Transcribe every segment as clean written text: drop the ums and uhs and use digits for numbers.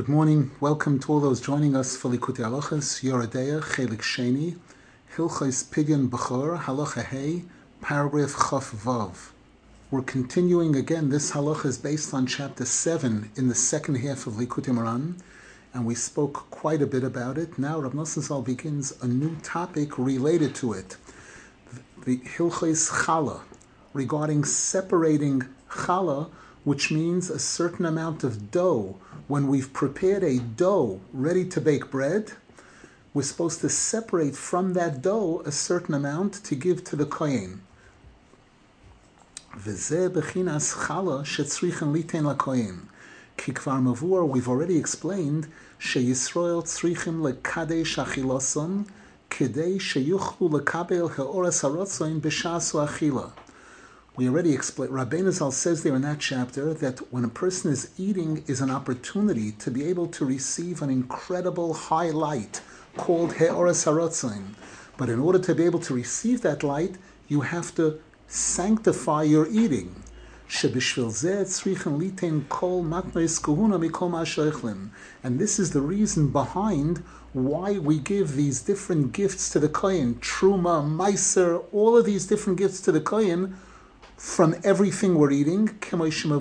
Good morning. Welcome to all those joining us for Likutei Halachos, Yoreh Deah, Chelek Sheni, Hilchais Pidyan B'chor, Halacha Hey, Paragraph Chaf Vav. We're continuing again. This halacha is based on Chapter 7 in the second half of Likutei Maran, and we spoke quite a bit about it. Now Rav Nosson Zal begins a new topic related to it, the Hilchais Chala, regarding separating Chala, which means a certain amount of dough. When we've prepared a dough ready to bake bread, we're supposed to separate from that dough a certain amount to give to the kohen. V'zeh b'chinas chala shetzrichen liten lakohen. Ki kvar mavur, we've already explained, sheyisroel tzrichim lekadesh achiloson, kedei sheyuchlu lekabel heoras harotzon b'shasu achila. We already explained, Rabbeinu Zal says there in that chapter that when a person is eating is an opportunity to be able to receive an incredible high light called Heoras HaRotzon. But in order to be able to receive that light, you have to sanctify your eating. And this is the reason behind why we give these different gifts to the Kohen, Truma, Meiser, all of these different gifts to the Kohen, from everything we're eating, as Rav Nosson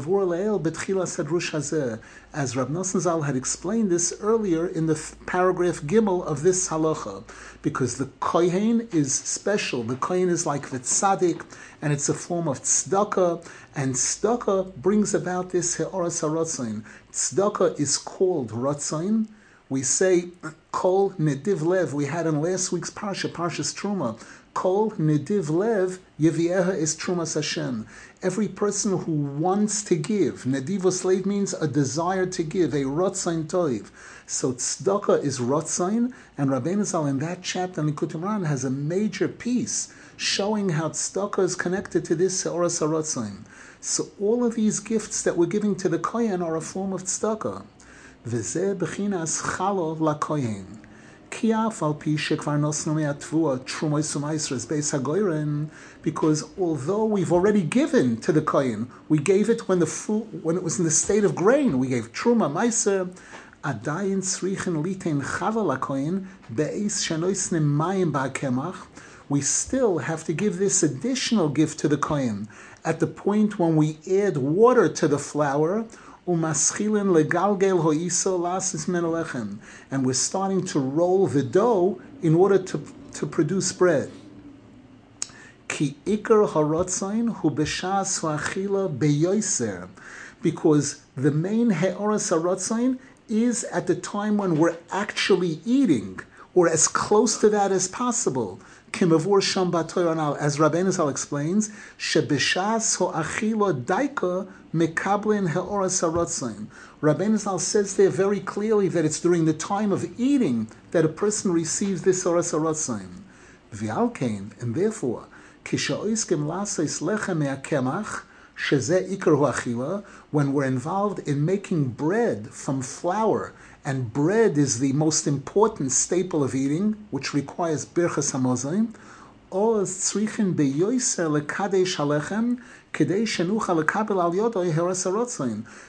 Zal had explained this earlier in the paragraph Gimel of this halacha, because the kohen is special. The kohen is like the tzaddik, and it's a form of tzedakah, and tzedakah brings about this he'oras ha'rotzon. Tzedakah is called rotzon. We say kol nediv lev. We had in last week's parsha, Parshas Struma, kol nediv lev yevieha is trumas Hashem. Every person who wants to give, nedivos lev means a desire to give, a rotzain toiv. So tzedakah is rotzain, and Rabbeinu Zal in that chapter in Likutei Maran has a major piece showing how tzedakah is connected to this he'oras ha'rotzon. So all of these gifts that we're giving to the kohen are a form of tzedakah. V'zeh b'chinas chala lakohen. Because although we've already given to the kohen, we gave it when it was in the state of grain. We gave truma meiser. Adayin tzrichen liten chala lakohen be'eis shenoisnim mayim ba'kemach. We still have to give this additional gift to the kohen at the point when we add water to the flour. And we're starting to roll the dough in order to produce bread. Because the main he'oras ha'rotzon is at the time when we're actually eating, or as close to that as possible. As Rabbeinu Zal explains, Rabbeinu Zal says there very clearly that it's during the time of eating that a person receives this he'oras ha'rotzon. And therefore, when we're involved in making bread from flour, and bread is the most important staple of eating, which requires birchas hamazon,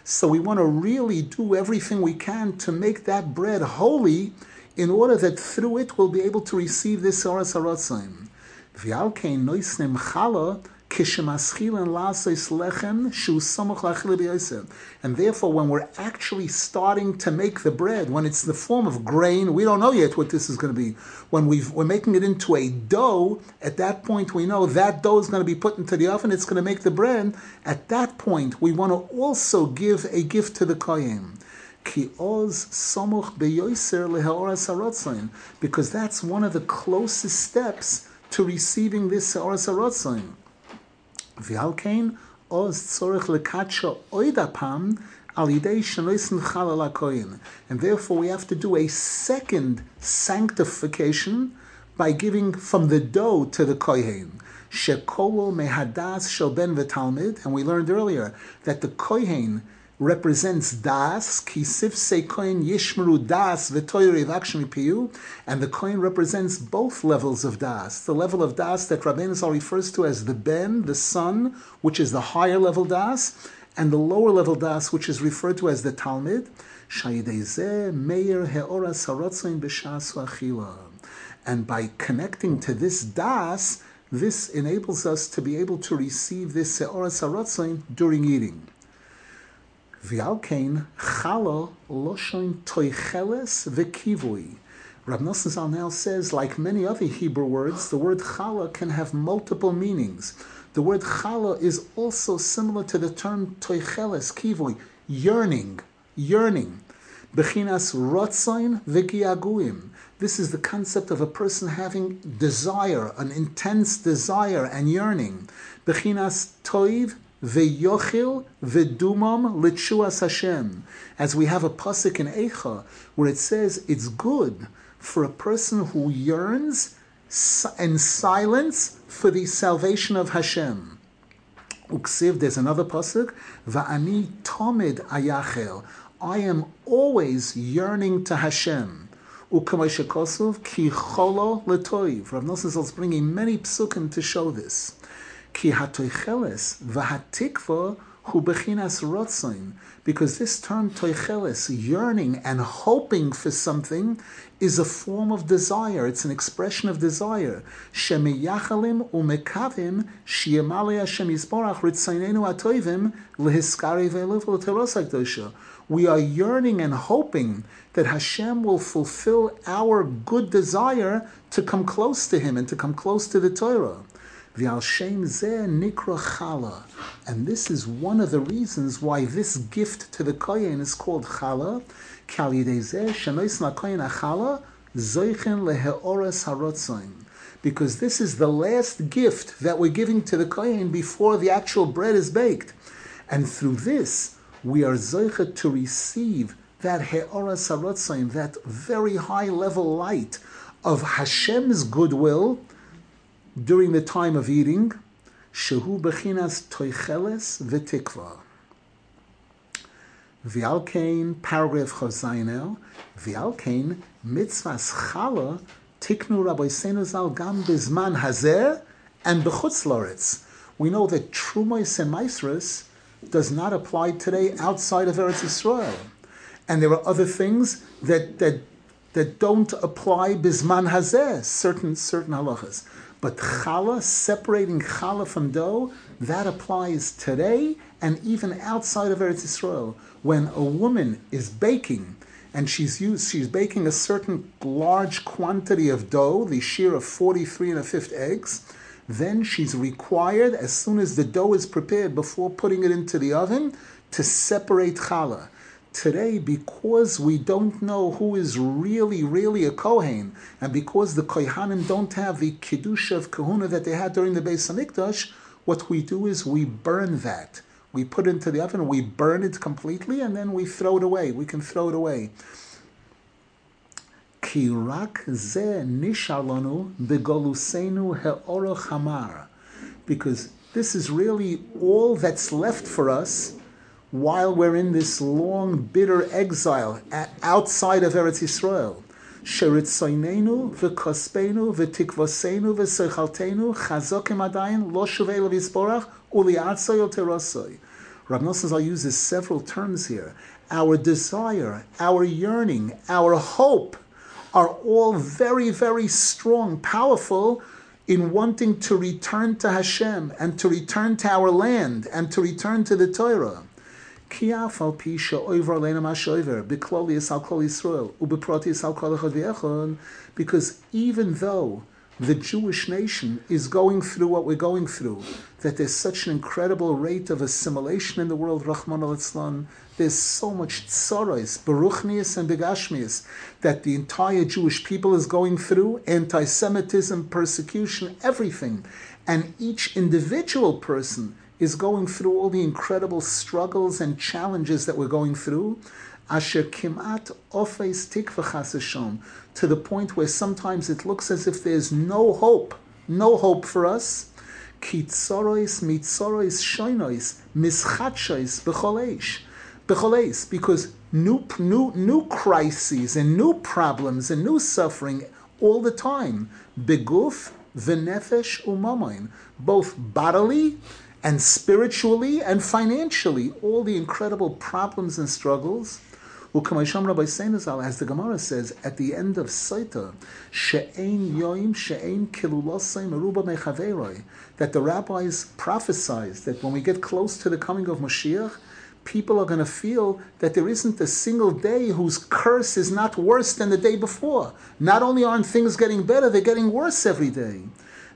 so we want to really do everything we can to make that bread holy, in order that through it we'll be able to receive this he'oras ha'rotzon. And therefore, when we're actually starting to make the bread, when it's the form of grain, we don't know yet what this is going to be. When we're making it into a dough, at that point we know that dough is going to be put into the oven, it's going to make the bread. At that point, we want to also give a gift to the kohen. Because that's one of the closest steps to receiving this he'oras ha'rotzon. And therefore we have to do a second sanctification by giving from the dough to the kohen. And we learned earlier that the kohen represents das, and the kohen represents both levels of das. The level of das that Rabbeinu Zal refers to as the ben, the son, which is the higher level das, and the lower level das, which is referred to as the talmid. And by connecting to this das, this enables us to be able to receive this Heoras HaRotzon during eating. V'alkein chala loshoin toicheles v'kivui. Rav Nosson Zal now says, like many other Hebrew words, the word chala can have multiple meanings. The word chala is also similar to the term toicheles, kivui, yearning. Bechinas rotzoin v'giaguim. This is the concept of a person having desire, an intense desire and yearning. Bechinas toiv v'yochil v'dumam l'tshuas Hashem. As we have a pasuk in Eicha where it says it's good for a person who yearns in silence for the salvation of Hashem. Uksiv, there's another pasuk, va'ani tomid ayachel. I am always yearning to Hashem. Rav Nosson Zal is bringing many psukim to show this. Because this term toicheles, yearning and hoping for something, is a form of desire. It's an expression of desire. We are yearning and hoping that Hashem will fulfill our good desire to come close to Him and to come close to the Torah. And this is one of the reasons why this gift to the Kohen is called Chala, because this is the last gift that we're giving to the Kohen before the actual bread is baked. And through this, we are zoichet to receive that Heoras HaRotzon, that very high-level light of Hashem's goodwill during the time of eating, shehu bechinas toicheles v'tikva. V'alkein, paragraph Chosainel, v'alkein mitzvahs chala tiknu Rabbeinu Zal gam bezman hazeh and b'chutz loretz. We know that trumos and meisros does not apply today outside of Eretz Yisrael, and there are other things that don't apply bizman hazeh, certain halachas. But challah, separating challah from dough, that applies today and even outside of Eretz Yisrael. When a woman is baking and she's baking a certain large quantity of dough, the shear of 43 1/5 eggs, then she's required, as soon as the dough is prepared, before putting it into the oven, to separate challah. Today, because we don't know who is really, really a Kohen, and because the Kohanim don't have the Kiddush of Kahuna that they had during the Beis Sanikdosh, what we do is we burn that. We put it into the oven, we burn it completely, and then we throw it away. We can throw it away. Ki rak ze nishalonu begolusenu he'oroch hamar. Because this is really all that's left for us while we're in this long, bitter exile outside of Eretz Yisrael. Sheritzoinenu v'kospeinu v'tikvosenu v'sechalteinu chazokim adayin lo shuvei l'vizborach uli'atzay oterosoi. Rav Nosson Zal uses several terms here. Our desire, our yearning, our hope are all very, very strong, powerful, in wanting to return to Hashem and to return to our land and to return to the Torah. Because even though the Jewish nation is going through what we're going through, that there's such an incredible rate of assimilation in the world, Rahman al-Islam, there's so much tzoros, beruchnius and begashmius, that the entire Jewish people is going through, anti-Semitism, persecution, everything. And each individual person is going through all the incredible struggles and challenges that we're going through, asher kimat ofeis tikva chasashon, to the point where sometimes it looks as if there's no hope for us. Ki tzorois mitzorois shoinois mischatshois b'choleish, because new crises and new problems and new suffering all the time. Beguf v'nefesh u'mamoin, both bodily and spiritually and financially, all the incredible problems and struggles. As the Gemara says at the end of Sotah, that the rabbis prophesied that when we get close to the coming of Moshiach, people are going to feel that there isn't a single day whose curse is not worse than the day before. Not only aren't things getting better, they're getting worse every day.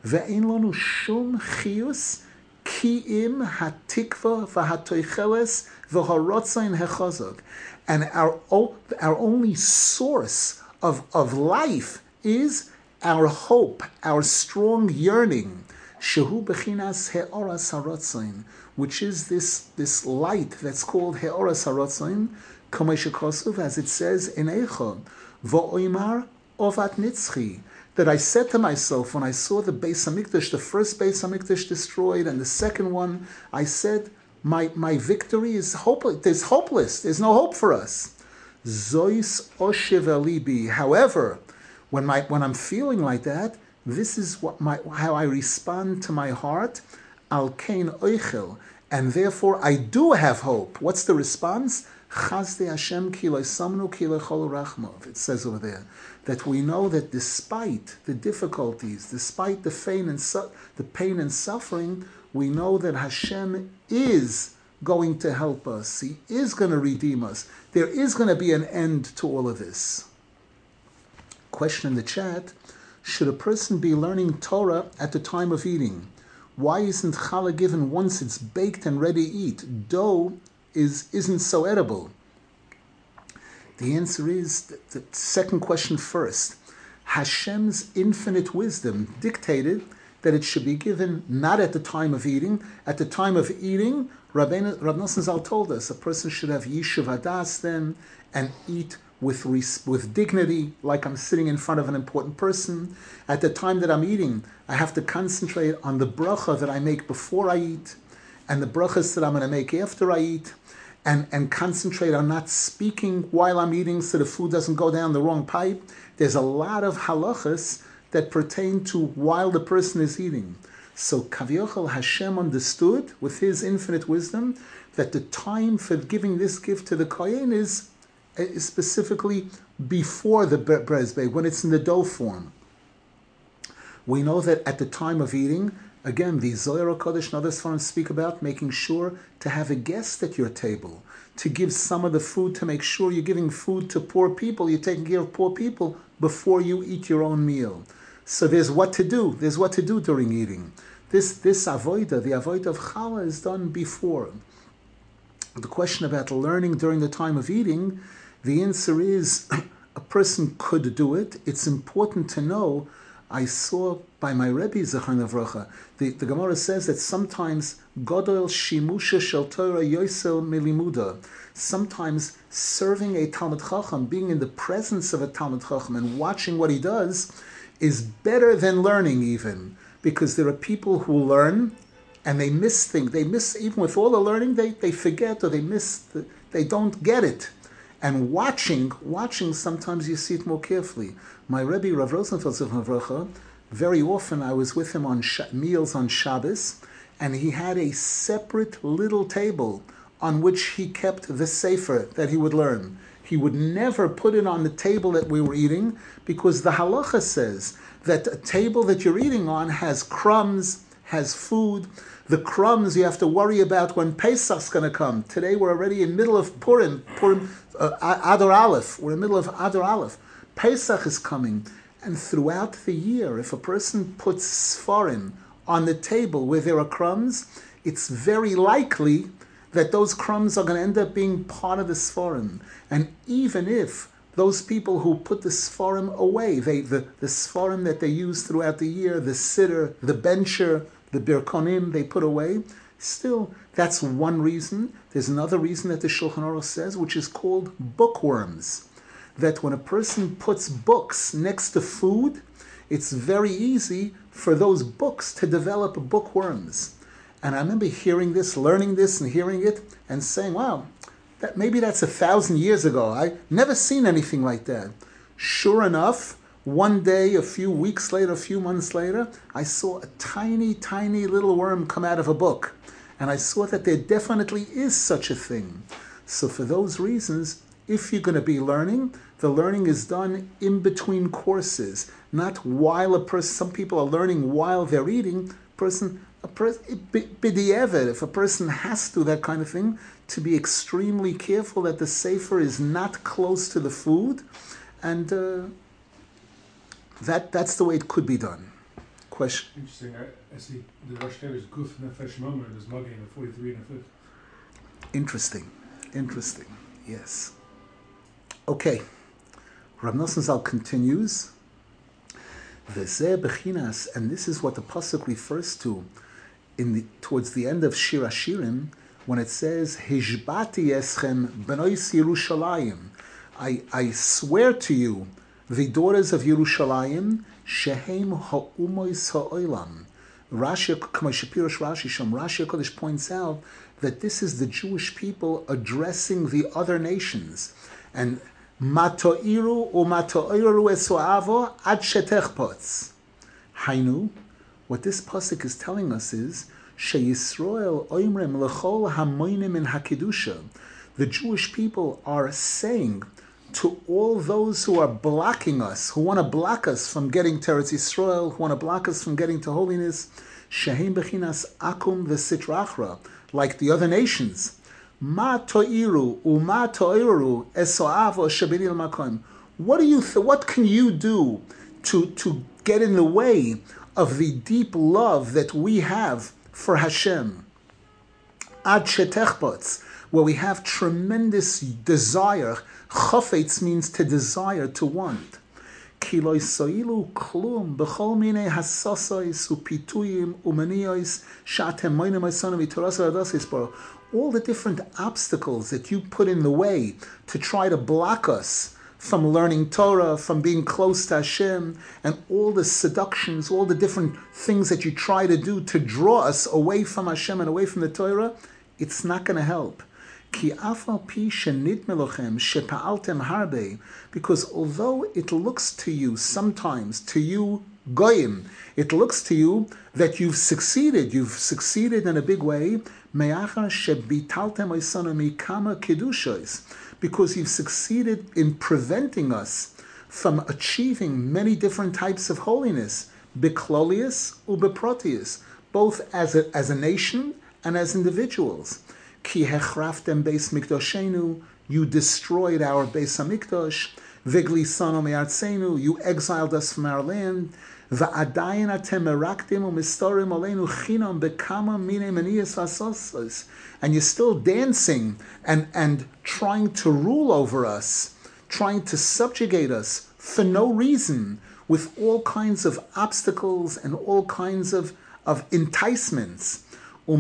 Ve'ein lanu shum chiyus ki'im hatikva v'hatoicheles v'harotzain hechazog. And our only source of life is our hope, our strong yearning. Shehu bechinas heoras harotzon, which is this light that's called heoras harotzon, kamei as it says in Eicha, v'oimar ovat nitzchi. That I said to myself when I saw the Beis Sanikdosh, the first Beis Sanikdosh destroyed, and the second one, I said, my victory is hopeless. It's hopeless. There's no hope for us. Zois oshev alibi. However, when I'm feeling like that, this is how I respond to my heart, al kein oichel, and therefore I do have hope. What's the response? Chazdei Hashem ki lo samnu ki lechol rachmav. It says over there that we know that despite the difficulties, despite the pain and suffering, we know that Hashem is going to help us. He is going to redeem us. There is going to be an end to all of this. Question in the chat. Should a person be learning Torah at the time of eating? Why isn't challah given once it's baked and ready to eat? Dough isn't so edible. The answer is, the second question first. Hashem's infinite wisdom dictated that it should be given not at the time of eating. At the time of eating, Rav Nosson Zal told us, a person should have yishuv hadas then and eat with dignity, like I'm sitting in front of an important person. At the time that I'm eating, I have to concentrate on the bracha that I make before I eat and the brachas that I'm going to make after I eat, and concentrate on not speaking while I'm eating so the food doesn't go down the wrong pipe. There's a lot of halachas that pertain to while the person is eating. So Kaviochel Hashem understood with his infinite wisdom that the time for giving this gift to the Kohen is specifically before the brezbe, when it's in the dough form. We know that at the time of eating, again, the Zohar HaKodesh and others speak about making sure to have a guest at your table, to give some of the food, to make sure you're giving food to poor people, you're taking care of poor people before you eat your own meal. So there's what to do. There's what to do during eating. This avoida, the avoida of challah, is done before. The question about learning during the time of eating, the answer is a person could do it. It's important to know. I saw by my Rebbe Zechron Avrocha, the Gemara says that sometimes Godol Shimusha Shel Torah Yosel Milimuda. Sometimes serving a Talmud Chacham, being in the presence of a Talmud Chacham and watching what he does is better than learning even, because there are people who learn and they miss things. They miss, even with all the learning, they forget or they miss, they don't get it. And watching, sometimes you see it more carefully. My Rebbe, Rav Rosenfeld, very often I was with him on meals on Shabbos, and he had a separate little table on which he kept the sefer that he would learn. He would never put it on the table that we were eating, because the halacha says that a table that you're eating on has crumbs, has food. The crumbs you have to worry about when Pesach's going to come. Today we're already in the middle of Adar Aleph. We're in the middle of Adar Aleph. Pesach is coming. And throughout the year, if a person puts sfarim on the table where there are crumbs, it's very likely that those crumbs are going to end up being part of the sfarim. And even if those people who put the sfarim away, the sfarim that they use throughout the year, the sitter, the bencher, the birkonim they put away, still, that's one reason. There's another reason that the Shulchan Aruch says, which is called bookworms. That when a person puts books next to food, it's very easy for those books to develop bookworms. And I remember hearing this, learning this, and hearing it, and saying, wow, that maybe that's 1,000 years ago. I've never seen anything like that. Sure enough, one day, a few weeks later, a few months later, I saw a tiny, tiny little worm come out of a book. And I saw that there definitely is such a thing. So for those reasons, if you're going to be learning, the learning is done in between courses, not while a person, some people are learning while they're eating, if a person has to, that kind of thing, to be extremely careful that the sefer is not close to the food, and that's the way it could be done. Question? Interesting. I see the Rosh Hashanah's Guf Nefesh Momer is Magi in the 43 and the 5th. Interesting. Yes. Okay. Rav Nosson Zal continues. V'zeh bechinas, and this is what the pasuk refers to towards the end of Shir Hashirim, when it says Hishbati eschem benois Yerushalayim, I swear to you, the daughters of Yerushalayim, shehem ha'umois ha'olam. Rashi Kodesh points out that this is the Jewish people addressing the other nations, and mato'iru umato'iru esoavo ad shetechpots. Hainu, what this pasuk is telling us is sheyisroel oimrem lechol hamoinim in hakidusha. The Jewish people are saying to all those who are blocking us, who want to block us from getting to Eretz Yisrael, who want to block us from getting to holiness, shehem bechinas akum v'sitrachra, like the other nations. Ma to'iru u'ma to'iru esoavo shebenil makom. What can you do to get in the way of the deep love that we have for Hashem? Ad shetechbots, where we have tremendous desire. Chafetz means to desire, to want. All the different obstacles that you put in the way to try to block us from learning Torah, from being close to Hashem, and all the seductions, all the different things that you try to do to draw us away from Hashem and away from the Torah, it's not going to help. Because although it looks to you sometimes, to you goyim, it looks to you that you've succeeded in a big way, because you've succeeded in preventing us from achieving many different types of holiness, biklolius ubeprotius, both as a nation and as individuals. Ki hechraftem Beis Mikdoshenu, you destroyed our Beis Hamikdosh. V'glisanu me'artzenu, you exiled us from our land. Va'adayin atem meraktim u'mistorim aleinu chinam bekama minei manias v'asosos, and you're still dancing and trying to rule over us, trying to subjugate us for no reason, with all kinds of obstacles and all kinds of enticements. And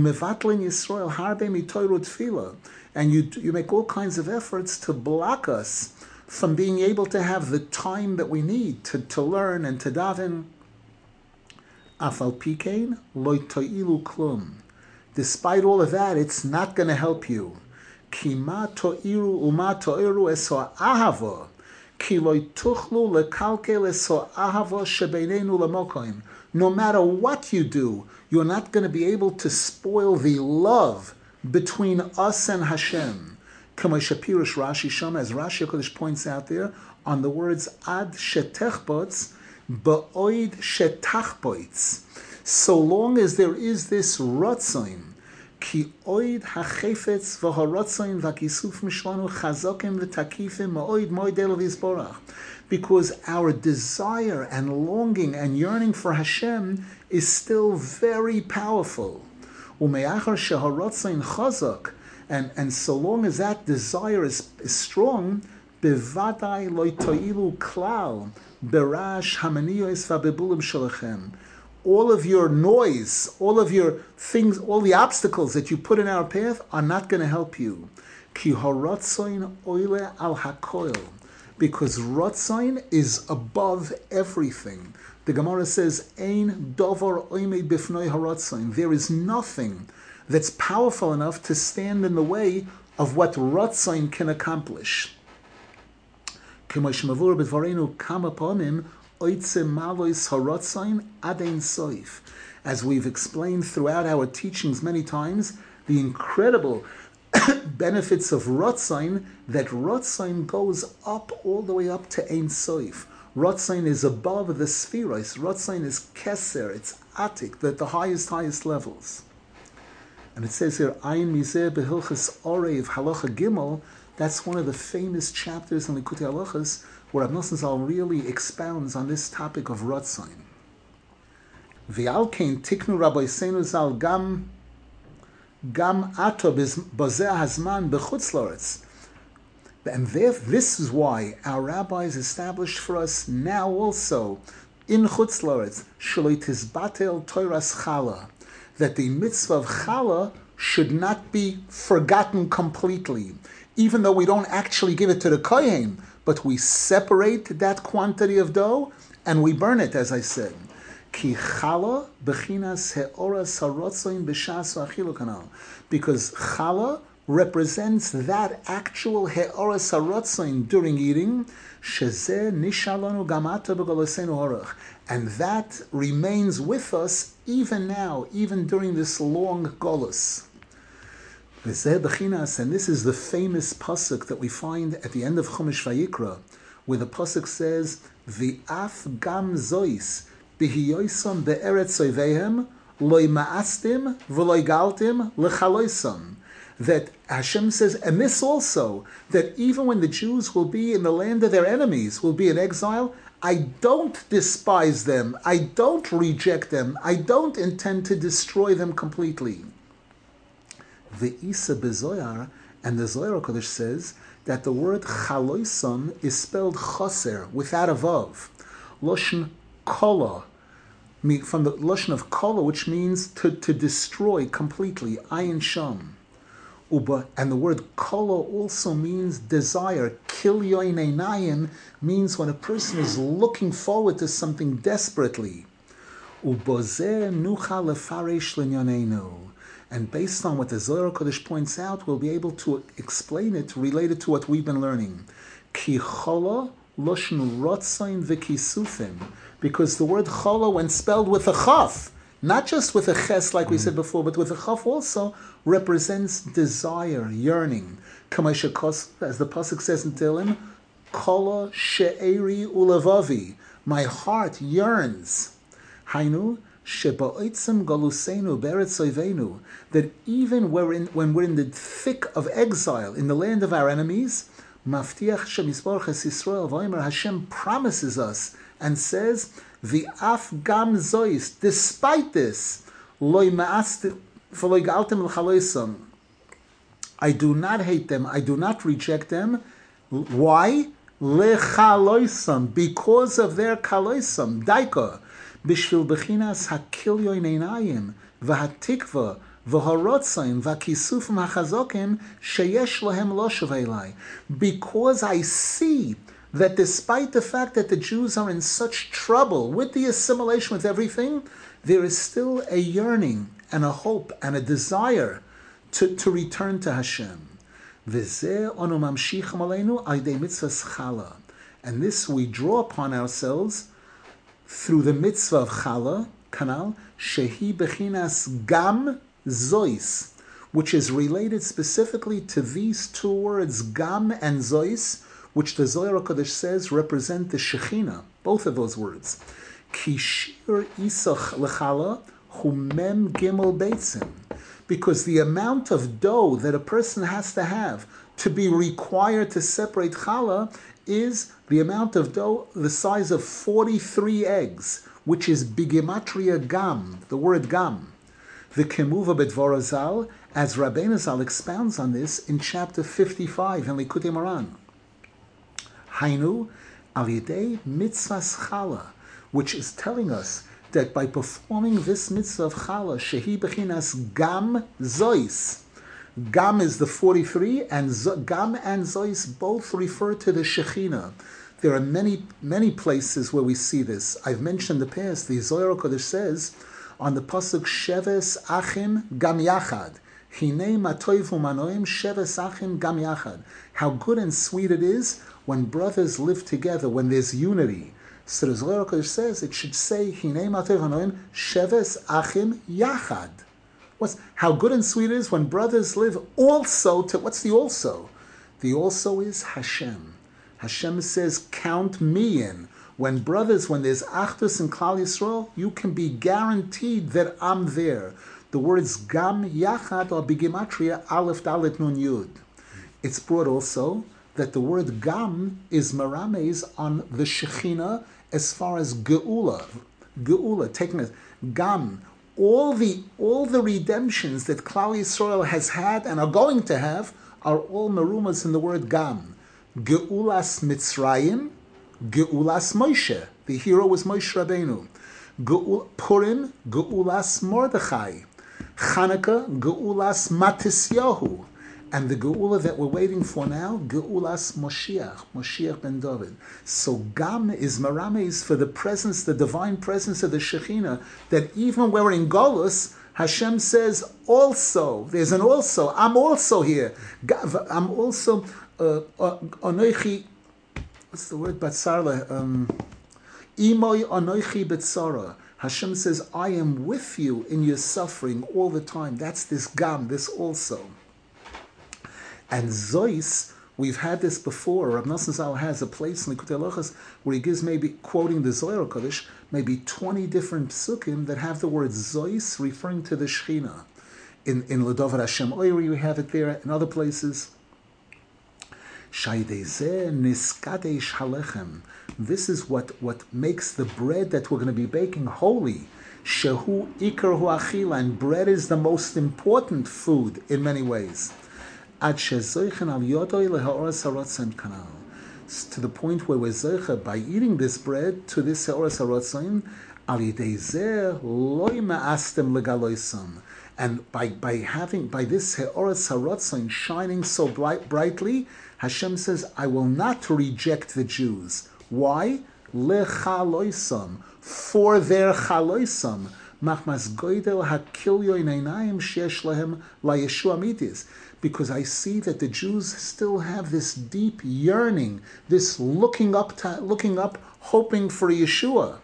you make all kinds of efforts to block us from being able to have the time that we need to learn and to daven. Despite all of that, it's not going to help you. No matter what you do, you're not going to be able to spoil the love between us and Hashem. As Rashi Kodesh points out there, on the words ad shetechbots, ba'oid shetachbots. So long as there is this rotzoin, ki oid hachefetz v'harotzoin v'kisuf mishlanu chazokim v'takifim ma'oid mo'idel v'izborach. Because our desire and longing and yearning for Hashem is still very powerful. And so long as that desire is strong, all of your noise, all of your things, all the obstacles that you put in our path are not going to help you. Because Rotzain is above everything. The Gemara says, Ein dovar oimed bifnoi harotzain. There is nothing that's powerful enough to stand in the way of what Rotzain can accomplish. As we've explained throughout our teachings many times, the incredible benefits of Rotzon, that Rotzon goes up all the way up to Ein Sof. Rotzon is above the Sfiros. Rotzon is Keser, it's Atik, the highest levels. And it says here, Ayin Mizeh Behilchas Orev Halacha Gimel. That's one of the famous chapters in Likutei Halachos where Rav Nosson Zal really expounds on this topic of Rotzon. V'al kein tiknu Rabbeinu Zal gam ato b'zeh hazman b'chutz la'aretz. And this is why our rabbis established for us now also in chutz la'aretz shelo tizbatel toras chala, that the mitzvah of chala should not be forgotten completely, even though we don't actually give it to the kohen, but we separate that quantity of dough and we burn it, as I said. Ki chala b'chinas heoras harotzon b'shas v'achilu kanal, because chala represents that actual heoras harotzon during eating, shezeh nishalanu gamata b'golosenu horach, and that remains with us even now, even during this long golus. And this is the famous pasuk that we find at the end of Chumash Vayikra, where the pasuk says, "V'af gam zois." Behiyoisam be'eretz oivehem loy ma'astim v'loy galtim lechaloisam. That Hashem says, and this also, that even when the Jews will be in the land of their enemies, will be in exile, I don't despise them, I don't reject them, I don't intend to destroy them completely. Ve'isa bezoyar, and the Zohar HaKodesh says that the word chaloisam is spelled choser, without a vav. Loshen Kola, from the lashon of kola, which means to destroy completely, ayin sham. Uba, and the word kola also means desire. Kilyoin einayin means when a person is looking forward to something desperately. Ubozeh nucha lefaresh l'nyoneinu. And based on what the Zohar HaKodesh points out, we'll be able to explain it related to what we've been learning. Ki kola lashon rotzain v'kisufim. Because the word chala, when spelled with a chaf, not just with a ches like we said before, but with a chaf also, represents desire, yearning. As the pasuk says in Tehillim, chala she'eri ulevavi, my heart yearns. Hainu sheba'otzim galuseinu beretz oivenu, that even when we're in the thick of exile, in the land of our enemies, Maftiach Shem Yisborach Es Yisrael V'omer, Hashem promises us and says, "V'af gam zois." Despite this, loy ma'astim v'loy galtim l'chaloisam. I do not hate them. I do not reject them. Why? L'chaloisam, because of their chaloisam. Daika b'shvil b'chinas hakilyoy neinayim v'hatikva. Because I see that despite the fact that the Jews are in such trouble with the assimilation, with everything, there is still a yearning and a hope and a desire to return to Hashem. And this we draw upon ourselves through the mitzvah of Chala, Kanal, Shehi Bechinas Gam Zois, which is related specifically to these two words, Gam and Zois, which the Zohar HaKodesh says represent the Shekhinah, both of those words. Kishir Isach Lechala Humem Gimel Beitzim. Because the amount of dough that a person has to have be required to separate Chala is the amount of dough the size of 43 eggs, which is bigematria gam, the word gam. The kemuva bedvora Zal, as Rabbeinu Zal expounds on this in chapter 55 in Likutei Maran. Hainu al yedei mitzvahs chala, which is telling us that by performing this mitzvah of chala, shehi bechinas gam zois. Gam is the 43, and gam and zois both refer to the Shekhinah. There are many places where we see this. I've mentioned in the past, the Zohar HaKodesh says on the pasuk Sheves Achim Gam Yachad, Hinei Matov Umanoim Sheves Achim Gam Yachad. How good and sweet it is when brothers live together, when there's unity. So the Zohar HaKodesh says it should say Hinei Matov Umanoim Sheves Achim Yachad. What's how good and sweet it is when brothers live also to, what's the also? The also is Hashem. Hashem says, count me in. When brothers, when there's Achdus and Klal Yisrael, you can be guaranteed that I'm there. The words Gam Yachad or Bigimatria Aleph Dalet Nun Yud. It's brought also that the word Gam is Merames on the Shekhinah as far as Geula. Geula, taking it, Gam. All the redemptions that Klal Yisrael has had and are going to have are all merumas in the word Gam. Geulas Mitzrayim, Geulas Moshe. The hero was Moshe Rabbeinu. Purim, Geulas Mordechai. Chanukah, Geulas Matisyahu. And the Geula that we're waiting for now, Geulas Moshiach, Moshiach Ben David. So Gam is Marames for the presence, the divine presence of the Shekhinah, that even when we're in Golus, Hashem says, also, there's an also, I'm also here. I'm also, Onoichi, what's the word, Batsarla? Imoi Onoichi Batsara. Hashem says, I am with you in your suffering all the time. That's this Gam, this also. And Zois, we've had this before. Rav Nosson Zal has a place in Likutei Halachos where he gives, maybe quoting the Zohar HaKodesh, maybe 20 different psukim that have the word Zois referring to the Shekhinah. In L'dover Hashem Oiri, we have it there, in other places. Shaydezeh niskadesh halechem. This is what makes the bread that we're going to be baking holy. Shehu ikar hu achila, and bread is the most important food in many ways. To the point where we're zeicha by eating this bread to this Heoras HaRotzon, and by this Heoras HaRotzon shining so brightly, Hashem says, I will not reject the Jews. Why? Lechaloisam, for their chaloisam. Because I see that the Jews still have this deep yearning, this looking up, hoping for Yeshua,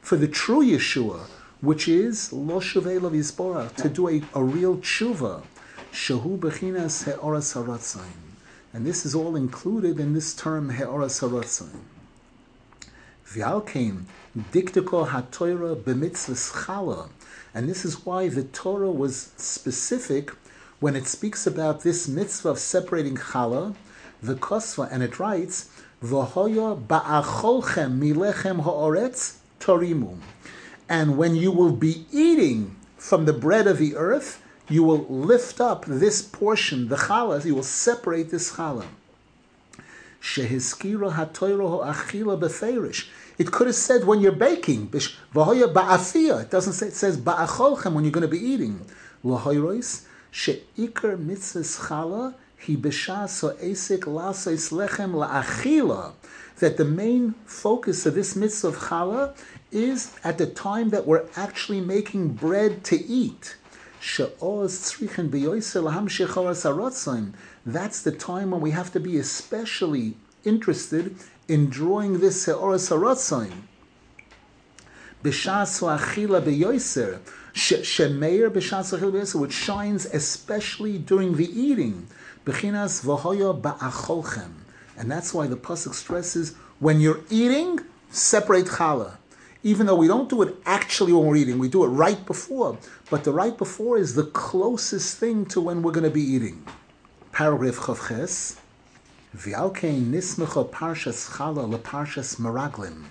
for the true Yeshua, which is Lo Shuvei Lo Yisborach, to do a real tshuva. Shehu Bechinas Heoras HaRotzon. And this is all included in this term Heoras HaRotzon. V'alkein diktiko haTorah b'mitzvos chala, and this is why the Torah was specific when it speaks about this mitzvah of separating chala, the kosva, and it writes v'hoya ba'acholchem milechem ha'oretz torimum, and when you will be eating from the bread of the earth, you will lift up this portion, the chala. You will separate this chala. It could have said when you're baking. It doesn't say, it says when you're going to be eating. That the main focus of this mitzvah of chala is at the time that we're actually making bread to eat. That's the time when we have to be especially interested in drawing this Heoras HaRotzon. Which shines especially during the eating. And that's why the pasuk stresses, when you're eating, separate challah. Even though we don't do it actually when we're eating, we do it right before. But the right before is the closest thing to when we're going to be eating. Paragraph Chavches. V'alkein nismecha parshas chala leparshas meraglim.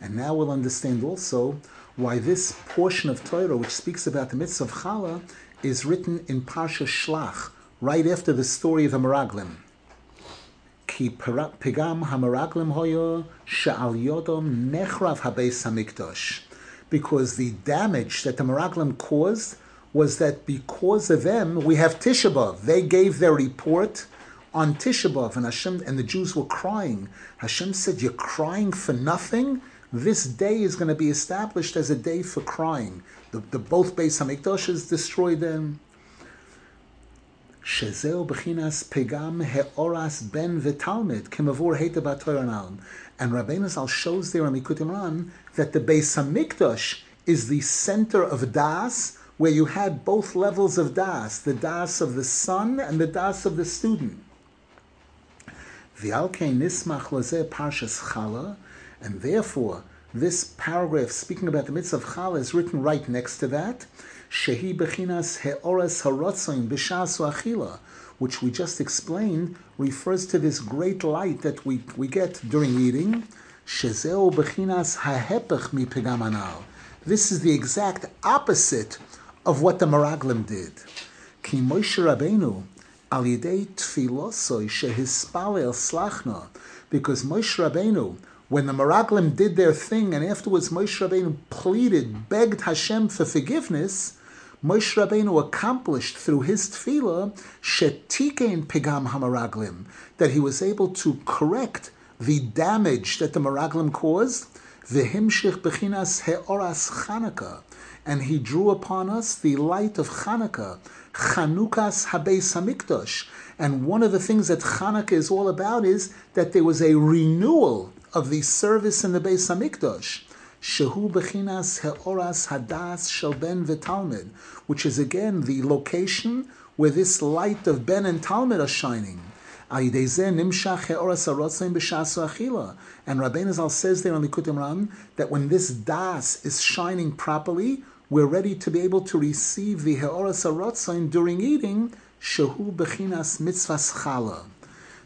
And now we'll understand also why this portion of Torah, which speaks about the mitzvah of chala, is written in Parsha Shlach, right after the story of the meraglim. Ki pigam hameraglim hoyo she'al yodom nechrav habeis hamikdosh, because the damage that the meraglim caused was that because of them we have Tisha B'av. They gave their report on Tisha B'av, and Hashem and the Jews were crying. Hashem said, "You're crying for nothing. This day is going to be established as a day for crying." The both Beis Sanikdosh destroyed them. Shezeo b'chinas pegam heoras ben v'talmid k'mavur heita b'toranal. And Rabbeinu Zal shows there in Likutei Maran that the Beis Hamikdash is the center of das, where you had both levels of das, the das of the son and the das of the student. And therefore, this paragraph speaking about the mitzvah of Chala is written right next to that, Shehi Bechinas Heoras HaRotzon B'Shasu Achila, which we just explained refers to this great light that we get during eating. Shezeo Bechinas HaHepech Mipigam Anal. This is the exact opposite of what the Meraglim did. Ki Moshe Rabbeinu Al Yidei Tfilosoi Shehispalel Slachna, because Moshe Rabbeinu, when the Meraglim did their thing and afterwards Moshe Rabbeinu pleaded, begged Hashem for forgiveness, Moshe Rabbeinu accomplished through his tefillah, Shetikein Pigam HaMeraglim, that he was able to correct the damage that the Meraglim caused, V'himshich Bechinas He'oras Chanukah, and he drew upon us the light of Chanukah, Chanukas Beis Hamikdosh. And one of the things that Chanukah is all about is that there was a renewal of the service in the Beis Sanikdosh, Shehu Bechinas Heoras Hadas Shel Ben V'Talmid, which is again the location where this light of Ben and Talmid are shining. And Rabbeinu Zal says there on Likutei Maran that when this das is shining properly, we're ready to be able to receive the Heoras HaRotzon during eating, Shehu Bechinas Mitzvahs Chala.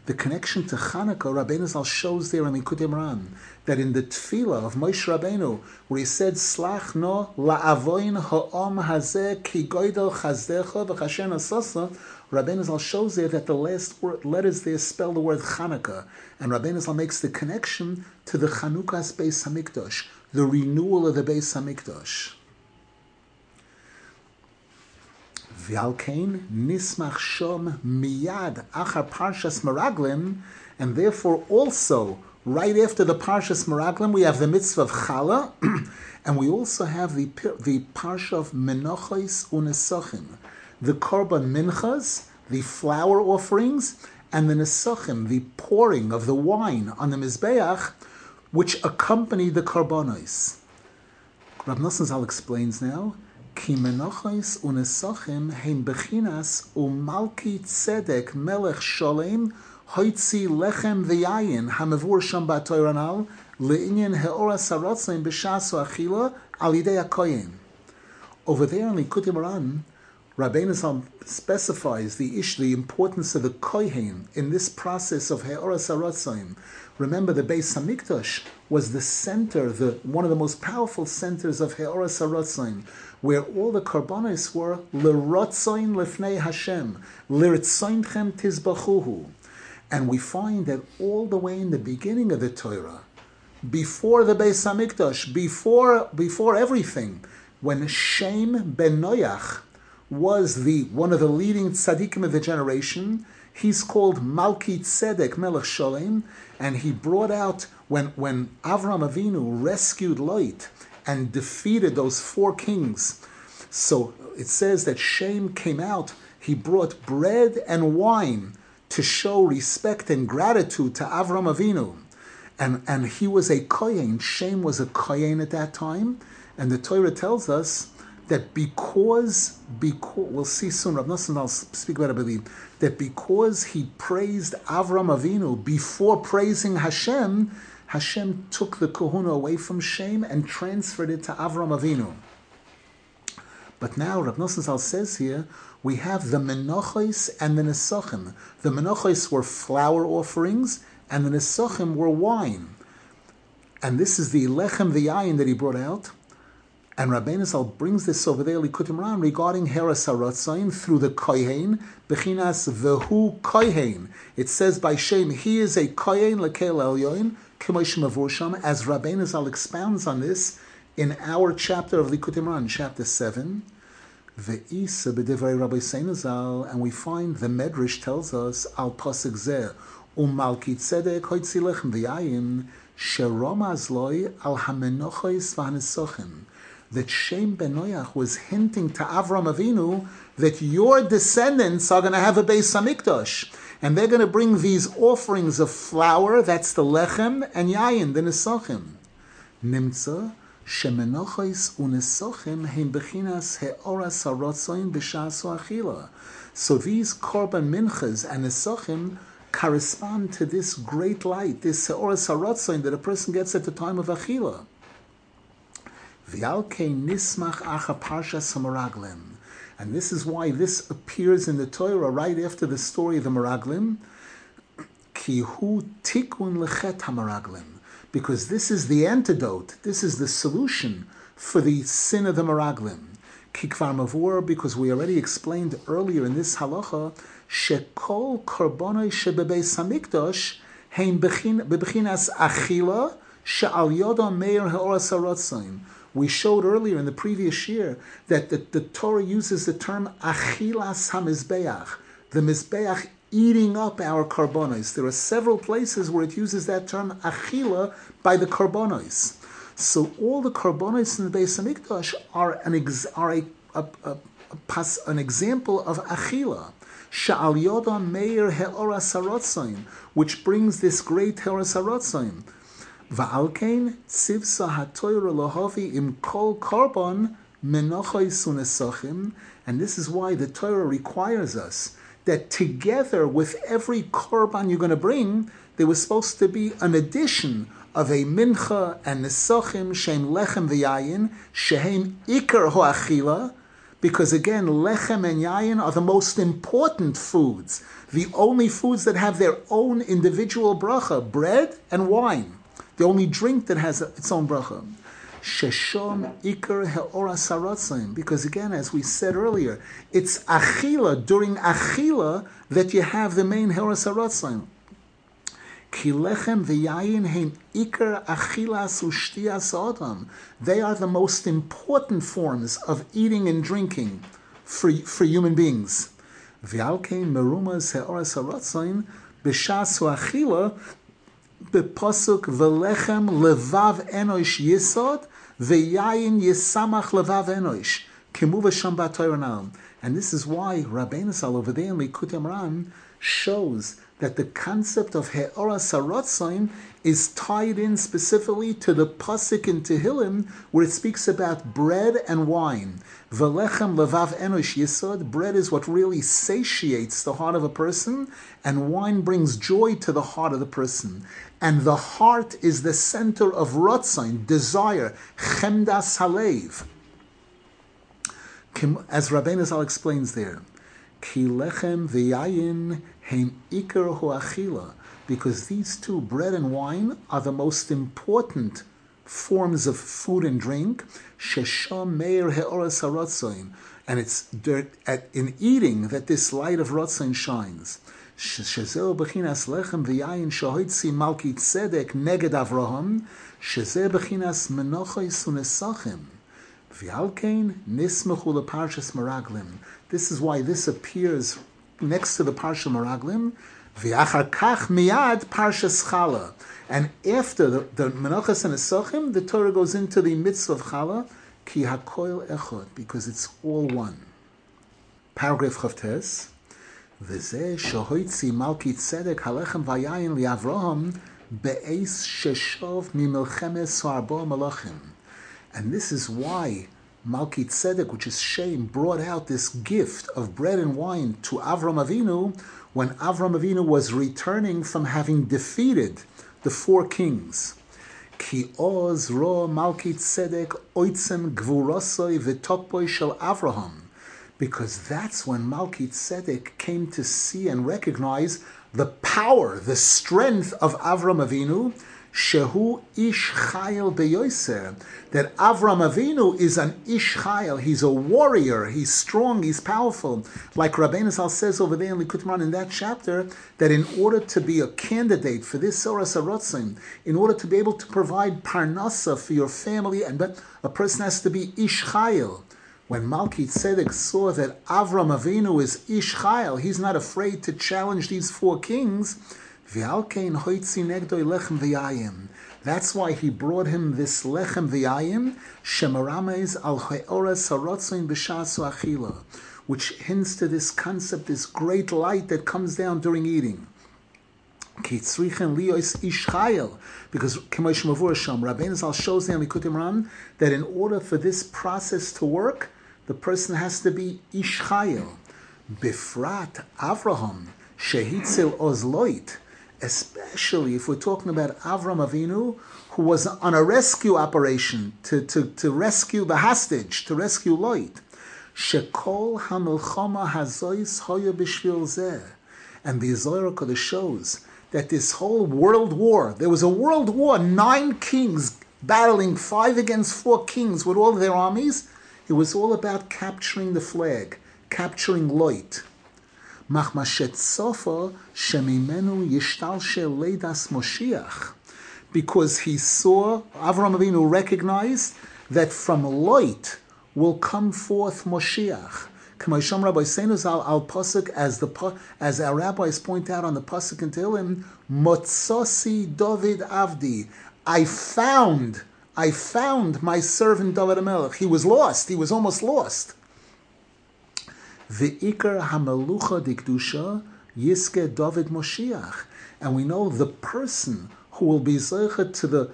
The connection to Chanukah, Rabbeinu Zal shows there in Likutei Maran that in the Tefillah of Moshe Rabbeinu, where he said, "Slach no la'avoin ha'om hazeh ki goydel chazdecha v'chasher nasosa," Rabbeinu Zal shows there that the last letters there spell the word Chanukah, and Rabbeinu Zal makes the connection to the Chanukas Beis Hamikdosh, the renewal of the Beis Hamikdosh. V'alkein nismach shom miyad achar parshas Meraglim, and therefore also right after the parshas Meraglim we have the mitzvah of Chala, and we also have the parsha of Menochos u'Nesochim, the korban minchas, the flour offerings, and the Nesochim, the pouring of the wine on the mizbeach, which accompany the korbanos. Rav Nosson Zal explains now. Ki Menochos u'Nesochim heim bechinas u'Malki Tzedek Melech Sholim hoitzi lechem v'yayin hamavur sham ba'Torah anal le'inyan he'oras harotzon b'shasu achila al yidei hakohen. Over there in Likutei Moharan, Rabbeinu Zal specifies the importance of the kohen in this process of he'oras harotzon. Remember, the Beis Hamikdash was the center, one of the most powerful centers of he'oras harotzon, where all the korbanos were l'rotzoin lefnei Hashem, l'ritzoinchem tizbachuhu. And we find that all the way in the beginning of the Torah, before the Beis Hamikdash, before everything, when Shem ben Noach was one of the leading tzaddikim of the generation, he's called Malki Tzedek Melech Sholim, and he brought out, when Avraham Avinu rescued Lot and defeated those four kings. So it says that Shem came out, he brought bread and wine to show respect and gratitude to Avraham Avinu. And he was a kohen, Shem was a kohen at that time, and the Torah tells us that because we'll see soon, Rav Nosson Zal speak about it, I believe, that because he praised Avraham Avinu before praising Hashem, Hashem took the kahuna away from Shem and transferred it to Avraham Avinu. But now, Rav Nosson Zal says here, we have the Menochos and the Nesochim. The Menochos were flour offerings, and the Nesochim were wine. And this is the lechem v'yayin that he brought out. And Rabbeinu Zal brings this over there, Likutei Moharan, regarding Heoras HaRotzon through the kohen, Bechinas V'hu kohen. It says by Shem, he is a kohen l'kel elyon, as Rabbeinu Zal expounds on this in our chapter of Likutei Moharan, chapter 7. Ve'isa b'divrei Rabbeinu Zal, and we find the Medrash tells us, al pasuk zeh, u'malki tzedek hoitzi lechem v'yayin, she'romaz loi al ha'menochos v'ha'nesochim. That Shem ben Noach was hinting to Avraham Avinu that your descendants are going to have a Beis Hamikdash, and they're going to bring these offerings of flour, that's the lechem, and yayin, the nesochim. Nimtza Shemenuchos unesochim heim bechinas heoras harotzon b'shas ha'achila. So these korban minchas and nesochim correspond to this great light, this heoras harotzon that a person gets at the time of achila. And this is why this appears in the Torah right after the story of the Meraglim. Because this is the antidote, this is the solution for the sin of the Meraglim. Because we already explained earlier in this halacha, shekol korbanoi shebebeis hamikdash heim bebechinas achila she'al yodam meir heoras harotzon. We showed earlier in the previous year that the Torah uses the term achilas hamizbeach, the mizbeach eating up our karbonos. There are several places where it uses that term achila by the karbonos. So all the karbonos in the Beis Sanikdosh are an example of achila. She'al yodam meir heoras harotzon, which brings this great heoras harotzon. Va'alkein tzivsa hatoyra lahavi im kol korban menachos unesachim, and this is why the Torah requires us that together with every korban you're going to bring, there was supposed to be an addition of a mincha and nesachim sheim lechem v'yayin sheim ikar ho'achila, because again lechem and yayin are the most important foods, the only foods that have their own individual bracha, bread and wine. The only drink that has its own bracha. Sheshom ikar heoras harotzon. Because again, as we said earlier, it's achila, during achila, that you have the main heoras harotzon. Ki lechem v'yayin heim ikar achilas u'shtiyas ha'adam. They are the most important forms of eating and drinking for human beings. V'alkein merumas heoras harotzon b'shas ha'achila b'posuk v'lechem levav enosh yisod v'yayin yisamach levav enosh kimuv Hashem b'Torah. And this is why Rabbeinu Zal over there in Likutei Maran shows that the concept of heoras harotzon is tied in specifically to the pasuk in Tehillim where it speaks about bread and wine. V'lechem levav enosh yisod. Bread is what really satiates the heart of a person, and wine brings joy to the heart of the person. And the heart is the center of rotzon, desire, chemdas halev. As Rabbeinu Zal explains there, ki lechem v'yayin heim ikar ho'achila, because these two, bread and wine, are the most important forms of food and drink. Shesham meir heoras harotzon, and it's in eating that this light of rotzon shines. Shezeh b'chinas lechem v'yayin shehoitzi malki tzedek neged Avraham, shezeh b'chinas menachos u'nesachim. V'alkein nismachu leparshas meraglim. This is why this appears next to the Parsha Meraglim. V'achar kach miyad Parshas Chala. And after the Menachos and Nesachim, the Torah goes into the mitzvah of Chala, ki hakoil echod, because it's all one. Paragraph Chavtes. V'zeh shehoitzi malki tzedek halechem v'yayin li'Avraham be'eis sheshov mimilchemes harba melachim. And this is why Malki Tzedek, which is Shem, brought out this gift of bread and wine to Avraham Avinu when Avraham Avinu was returning from having defeated the four kings. Ki oz ro Malki Tzedek oitzem gvurosoi v'tokpoi shel Avraham. Because that's when Malki Tzedek came to see and recognize the power, the strength of Avraham Avinu, Shehu ish chayil beyoser, that Avraham Avinu is an ish chayil. He's a warrior. He's strong. He's powerful. Like Rabbeinu Zal says over there in Likutei Maran in that chapter, that in order to be a candidate for this heoras harotzon, in order to be able to provide parnasa for your family, and but a person has to be ish chayil. When Malki Tzedek saw that Avraham Avinu is ish chayil, he's not afraid to challenge these four kings. That's why he brought him this lechem v'yayin shemarameis al heoras harotzon b'shas ha'achila, which hints to this concept, this great light that comes down during eating. Because Rabbeinu Zal shows them Likutei Maran that in order for this process to work, the person has to be Ish Chayil. Bifrat Avraham Shehitzel Ozloit. Especially if we're talking about Avraham Avinu, who was on a rescue operation to rescue the hostage, to rescue Lot. Shekol Hamilchama Hazois Hoya Bishvil Zeh. And the Zohar HaKodesh shows that this whole world war, there was a world war, 9 kings battling 5 against 4 kings with all their armies. It was all about capturing the flag, capturing Lot. Machmashet Sofa Shemimenu Yishtalshel Leidas Moshiach. Because he saw, Avraham Avinu recognized that from Lot will come forth Moshiach. As our rabbis point out on the pasuk in Tehillim, Motzosi David Avdi. I found my servant David Hamelech. He was lost. He was almost lost. Ve'ikar hamelucha dikdusha yiske David Moshiach. And we know the person who will be zeicha to the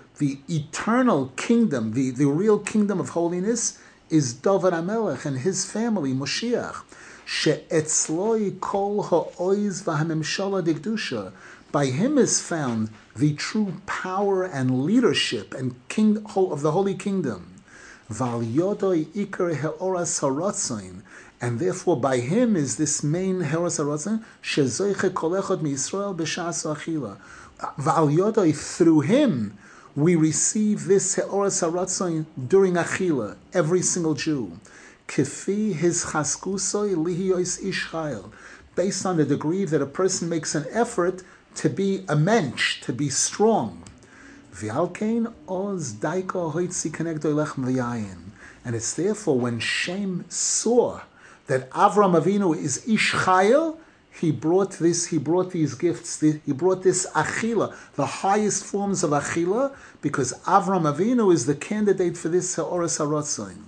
eternal kingdom, the real kingdom of holiness, is David HaMelech and his family, Moshiach. She'etzloi kol ha'oiz v'hamemshala dikdusha. By him is found the true power and leadership and king of the Holy Kingdom. Val yodoi ikar heoras haRotzon. And therefore by him is this main Heoras HaRotzon, she'zoiche kol echad miYisrael b'sha'as ha'achila. Val yodoi, through him, we receive this Heoras HaRotzon during Achila, every single Jew. Kefi his chaskusoi lihios ishchayil. Based on the degree that a person makes an effort to be a mensch, to be strong. V'alkein oz daiko hoitzi kenegdoi lechem v'yayin. And it's therefore when Shem saw that Avraham Avinu is ishchayil, he brought this achila, the highest forms of achila, because Avraham Avinu is the candidate for this Heoras HaRotzon.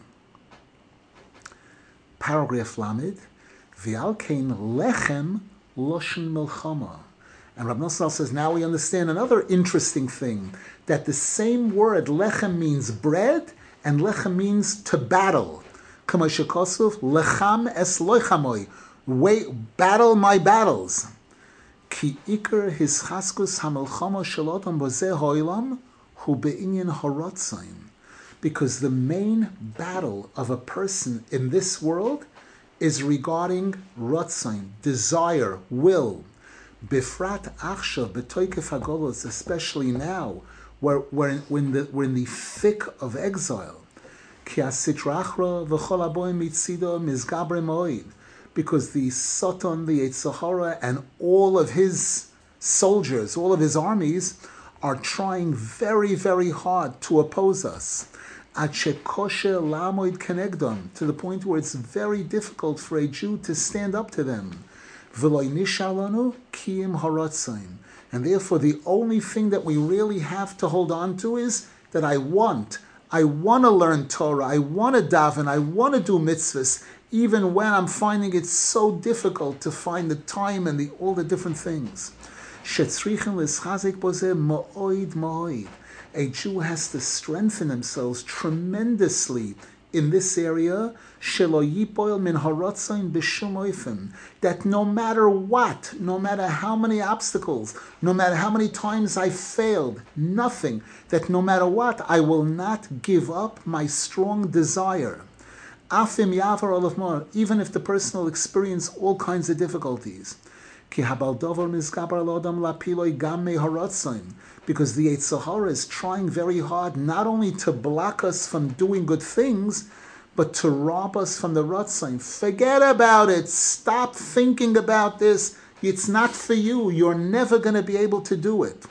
Paragraph Lamed, V'alkein lechem loshen milchama. And Rav Nosson Zal says, now we understand another interesting thing, that the same word lechem means bread, and lechem means to battle. Kama shekosuf, lechem es loichamoy. Battle my battles. Ki ikar his chaskus hamelchama shalotam bozeh hoilam hu beinyan harotzon. Because the main battle of a person in this world is regarding rotzon, desire, will. Bifrat achshav b'toykef hagolos, especially now, we're in the thick of exile. Ki asitra achra v'chol haboim mitzido mizgabre moed. Because the Satan, the Yetzer Hara, and all of his soldiers, all of his armies, are trying very, very hard to oppose us. Ad shekosher lamoid kenegdom, to the point where it's very difficult for a Jew to stand up to them. V'lo nishar lanu kiyum haratzon. And therefore, the only thing that we really have to hold on to is that I want to learn Torah, I want to daven, I want to do mitzvahs, even when I'm finding it so difficult to find the time and all the different things. A Jew has to strengthen themselves tremendously in this area, that no matter what, no matter how many obstacles, no matter how many times I failed, nothing, that no matter what, I will not give up my strong desire. Even if the person will experience all kinds of difficulties. Because the Yetzer Hara is trying very hard not only to block us from doing good things, but to rob us from the Ratzon. Forget about it. Stop thinking about this. It's not for you. You're never going to be able to do it.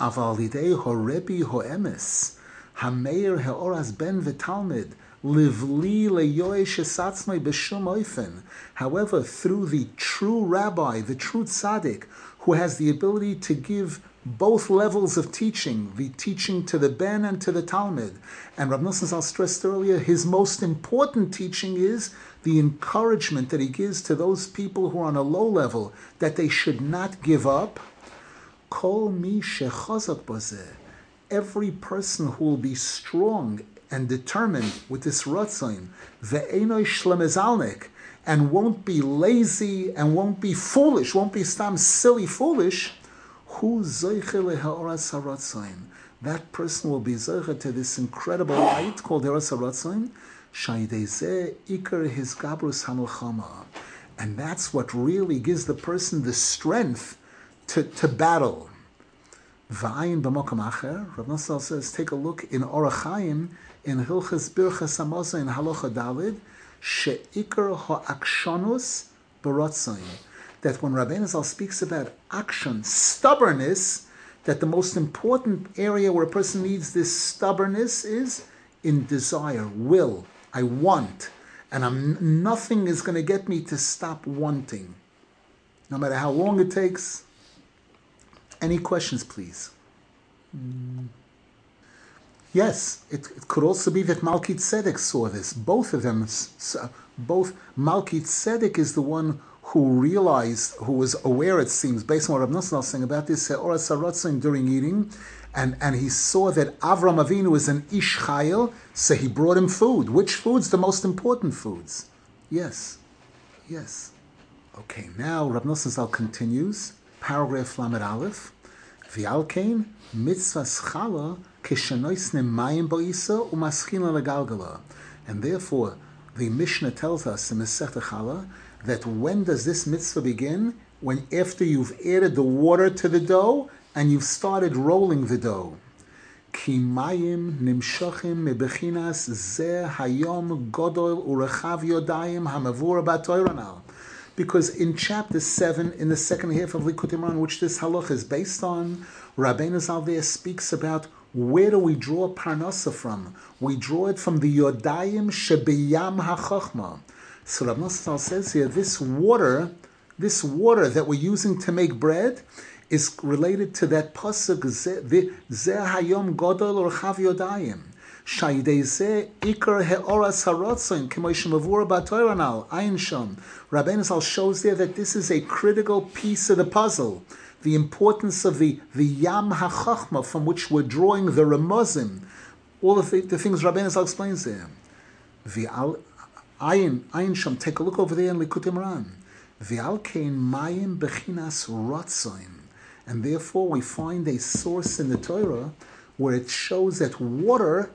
Aval lidei horebi hoemes, hameir heoras ben v'talmid. However, through the true rabbi, the true tzaddik, who has the ability to give both levels of teaching, the teaching to the ben and to the Talmud. And Rav Nosson Zal stressed earlier, his most important teaching is the encouragement that he gives to those people who are on a low level, that they should not give up. Kol mi shechazak bazeh, every person who will be strong and determined with this ratzon, ve'enoi shlemezalnik, and won't be lazy and won't be foolish, won't be stam silly foolish, hu zoiche leheoras haratzon. That person will be zoiche to this incredible light called heoras haratzon, shaydeze ikar his gabrus hamilchama, and that's what really gives the person the strength to battle. V'ayin b'mokom acher, Rav Nosson Zal says, take a look in Orach Chaim in Hilchis Birchas Hamazon in Halacha David. Sheikar ha'akshanus b'ratzon, that when Rabbeinu Zal speaks about action, stubbornness, that the most important area where a person needs this stubbornness is in desire, will. I want, and nothing is going to get me to stop wanting, no matter how long it takes. Any questions, please? Yes, it could also be that Malki Tzedek saw this. Both of them, both Malki Tzedek is the one who realized, who was aware, it seems, based on what Rav Nosson was saying about this, Heoras HaRotzon during eating, and he saw that Avraham Avinu was an ish chayil, so he brought him food. Which foods? The most important foods. Yes. Okay, now Rav Nosson Zal continues, paragraph Lamed Aleph, V'alkein mitzvahs chala, and therefore, the Mishnah tells us in Masechta Chala that when does this mitzvah begin? When after you've added the water to the dough and you've started rolling the dough. Because in chapter 7, in the second half of Likutei Maran, which this halach is based on, Rabbeinu Zal there speaks about where do we draw parnasa from? We draw it from the yodayim shebiyam hachachma. So Rav Nosson Zal says here, this water that we're using to make bread is related to that pasuk ze hayom gadol urchav yodayim shaydei ze ikar heoras haratzon k'mo shemavur ba'toranal ayin sham. Rabbeinu Zal shows there that this is a critical piece of the puzzle. The importance of the Yam HaChachma from which we're drawing the Ramazim, all of the things Rabbeinu Zal explains there. Ayin Sham, take a look over there in Likutei Maran. V'alkein mayim bechinas ratzon, and therefore we find a source in the Torah where it shows that water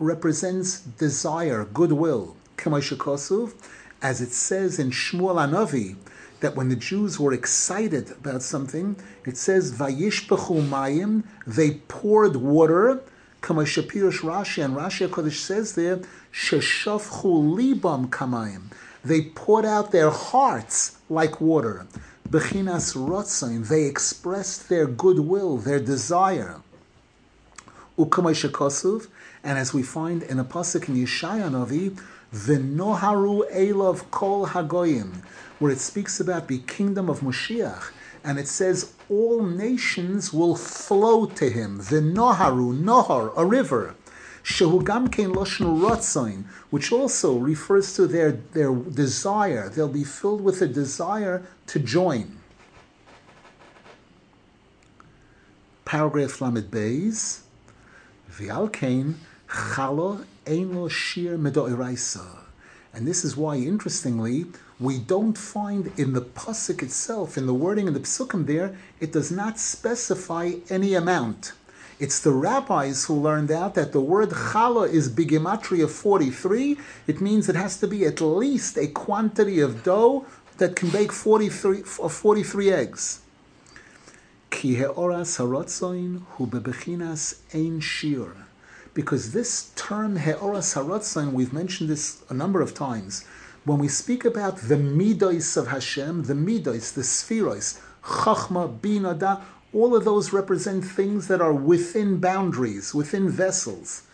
represents desire, goodwill. K'mo shekosuv, as it says in Shmuel Hanavi, that when the Jews were excited about something, it says vayishpachu mayim, they poured water. Kama shapirush Rashi, and Rashi Kodesh says there sheshafchu libam kamayim, they poured out their hearts like water. Bechinas rotzon, they expressed their goodwill, their desire. Ukama shekosuv, and as we find in a pasuk in Yeshaya Novi, v'noharu elov kol hagoyim, where it speaks about the kingdom of Moshiach, and it says all nations will flow to him. The Nohar, a river, shehu gamkein loshon ratzon, which also refers to their desire. They'll be filled with a desire to join. Paragraph Lamed Beis, v'alkein chala eino shir midoraisa, and this is why, interestingly, we don't find in the pasuk itself, in the wording in the psukim there, it does not specify any amount. It's the rabbis who learned out that the word chala is bigematria 43. It means it has to be at least a quantity of dough that can bake 43 eggs. Ki heoras harotzon hu bebechinas ein shir, because this term heoras harotzon, we've mentioned this a number of times. When we speak about the midos of Hashem, the midos, the spheros, chachma, bina, da, all of those represent things that are within boundaries, within vessels.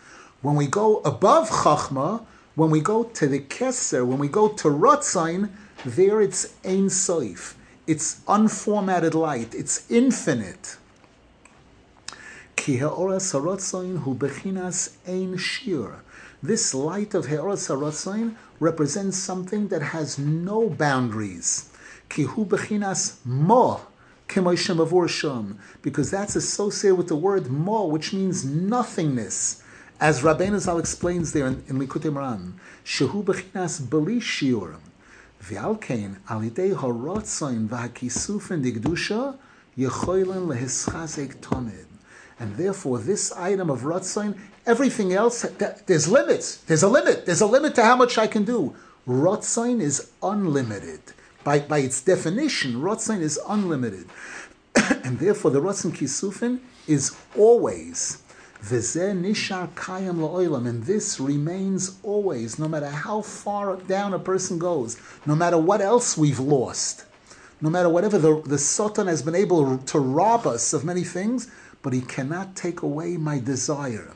When we go above chachma, when we go to the keser, when we go to ratzon, there it's ein soif. It's unformatted light. It's infinite. Ki heoras harotzon hu bechinas ein shir. This light of heoras harotzon represents something that has no boundaries. Ki hu bechinas mo, because that's associated with the word mo, which means nothingness, as Rabbeinu Zal explains there in Likutei Maran, shehu b'chinas b'li shiur, v'alkein alidei harotzoin v'hakisufin digdusha yechoilin lehischazek tomid. And therefore, this item of rotzoin, everything else, there's limits. There's a limit. There's a limit to how much I can do. Rotzoin is unlimited. By its definition, rotzoin is unlimited. And therefore, the rotzoin kisufin is always. V'zeh nishar kayam la'olam. And this remains always, no matter how far down a person goes, no matter what else we've lost, no matter whatever the Satan has been able to rob us of many things, but he cannot take away my desire.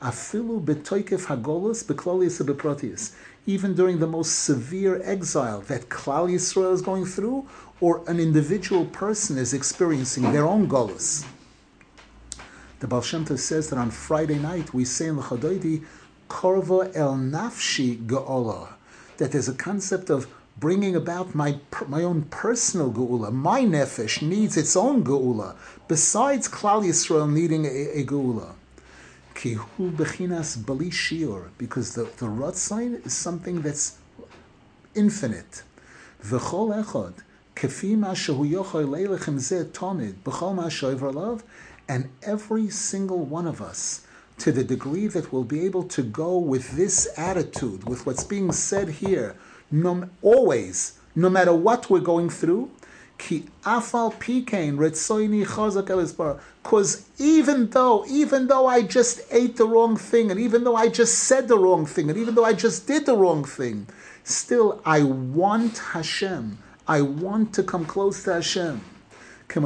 Afilu b'toikef hagolus b'klolius b'protius. Even during the most severe exile that Klal Yisrael is going through, or an individual person is experiencing their own golus. The Baal Shem Tov says that on Friday night we say in the Chadoidi, Korva el nafshi geola, that there's a concept of bringing about my own personal geula. My nefesh needs its own geula, besides Klal Yisrael needing a geula. Ki hu bechinas bali shiur, because the rotzain is something that's infinite. V'chol echad, kefi ma shehu yochai leilechem zeh tomid, b'chol ma shoivra love, and every single one of us, to the degree that we'll be able to go with this attitude, with what's being said here, always, no matter what we're going through, because even though I just ate the wrong thing, and even though I just said the wrong thing, and even though I just did the wrong thing, still I want Hashem. I want to come close to Hashem. As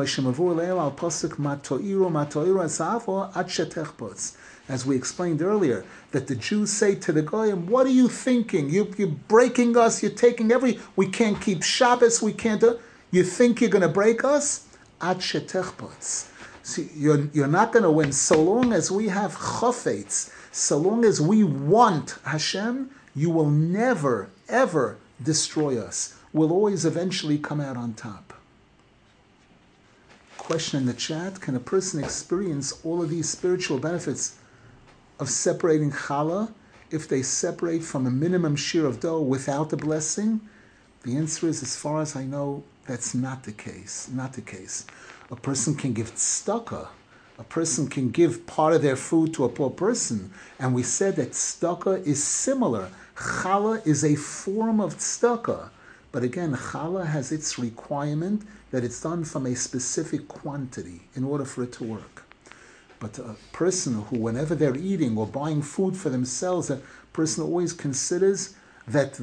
we explained earlier, that the Jews say to the Goyim, what are you thinking? You're breaking us, you're taking we can't keep Shabbos, we can't do... You think you're going to break us? Ad shetechpotz. See, you're not going to win. So long as we have chofetz, so long as we want Hashem, you will never, ever destroy us. We'll always eventually come out on top. Question in the chat, can a person experience all of these spiritual benefits of separating challah if they separate from a minimum shear of dough without the blessing? The answer is, as far as I know, that's not the case. Not the case. A person can give tzedakah. A person can give part of their food to a poor person. And we said that tzedakah is similar. Challah is a form of tzedakah. But again, challah has its requirement that it's done from a specific quantity in order for it to work. But a person who, whenever they're eating or buying food for themselves, a person always considers that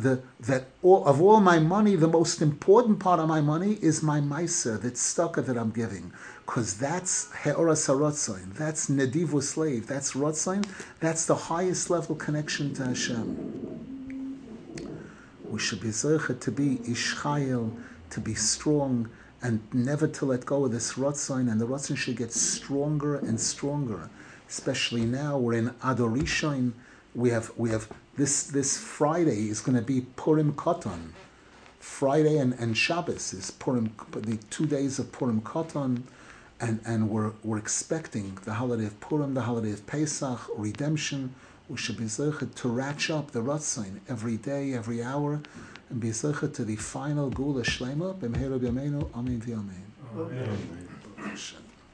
all my money, the most important part of my money is my ma'aser, that tzedakah that I'm giving, because that's heoras HaRotzon, that's nedivus leiv, that's rotzon, that's the highest level connection to Hashem. We should be zocher to be ish chayil, to be strong, and never to let go of this rotzon, and the rotzon should get stronger and stronger, especially now we're in Adar. We have this Friday is going to be Purim Koton. Friday and Shabbos is Purim, the 2 days of Purim Koton, and we're expecting the holiday of Purim, the holiday of Pesach, redemption. We should be zocher to ratch up the rotzain every day, every hour, and be zocher to the final Gula Shlema. B'mheira b'yameinu, amen v'yamein. Amen.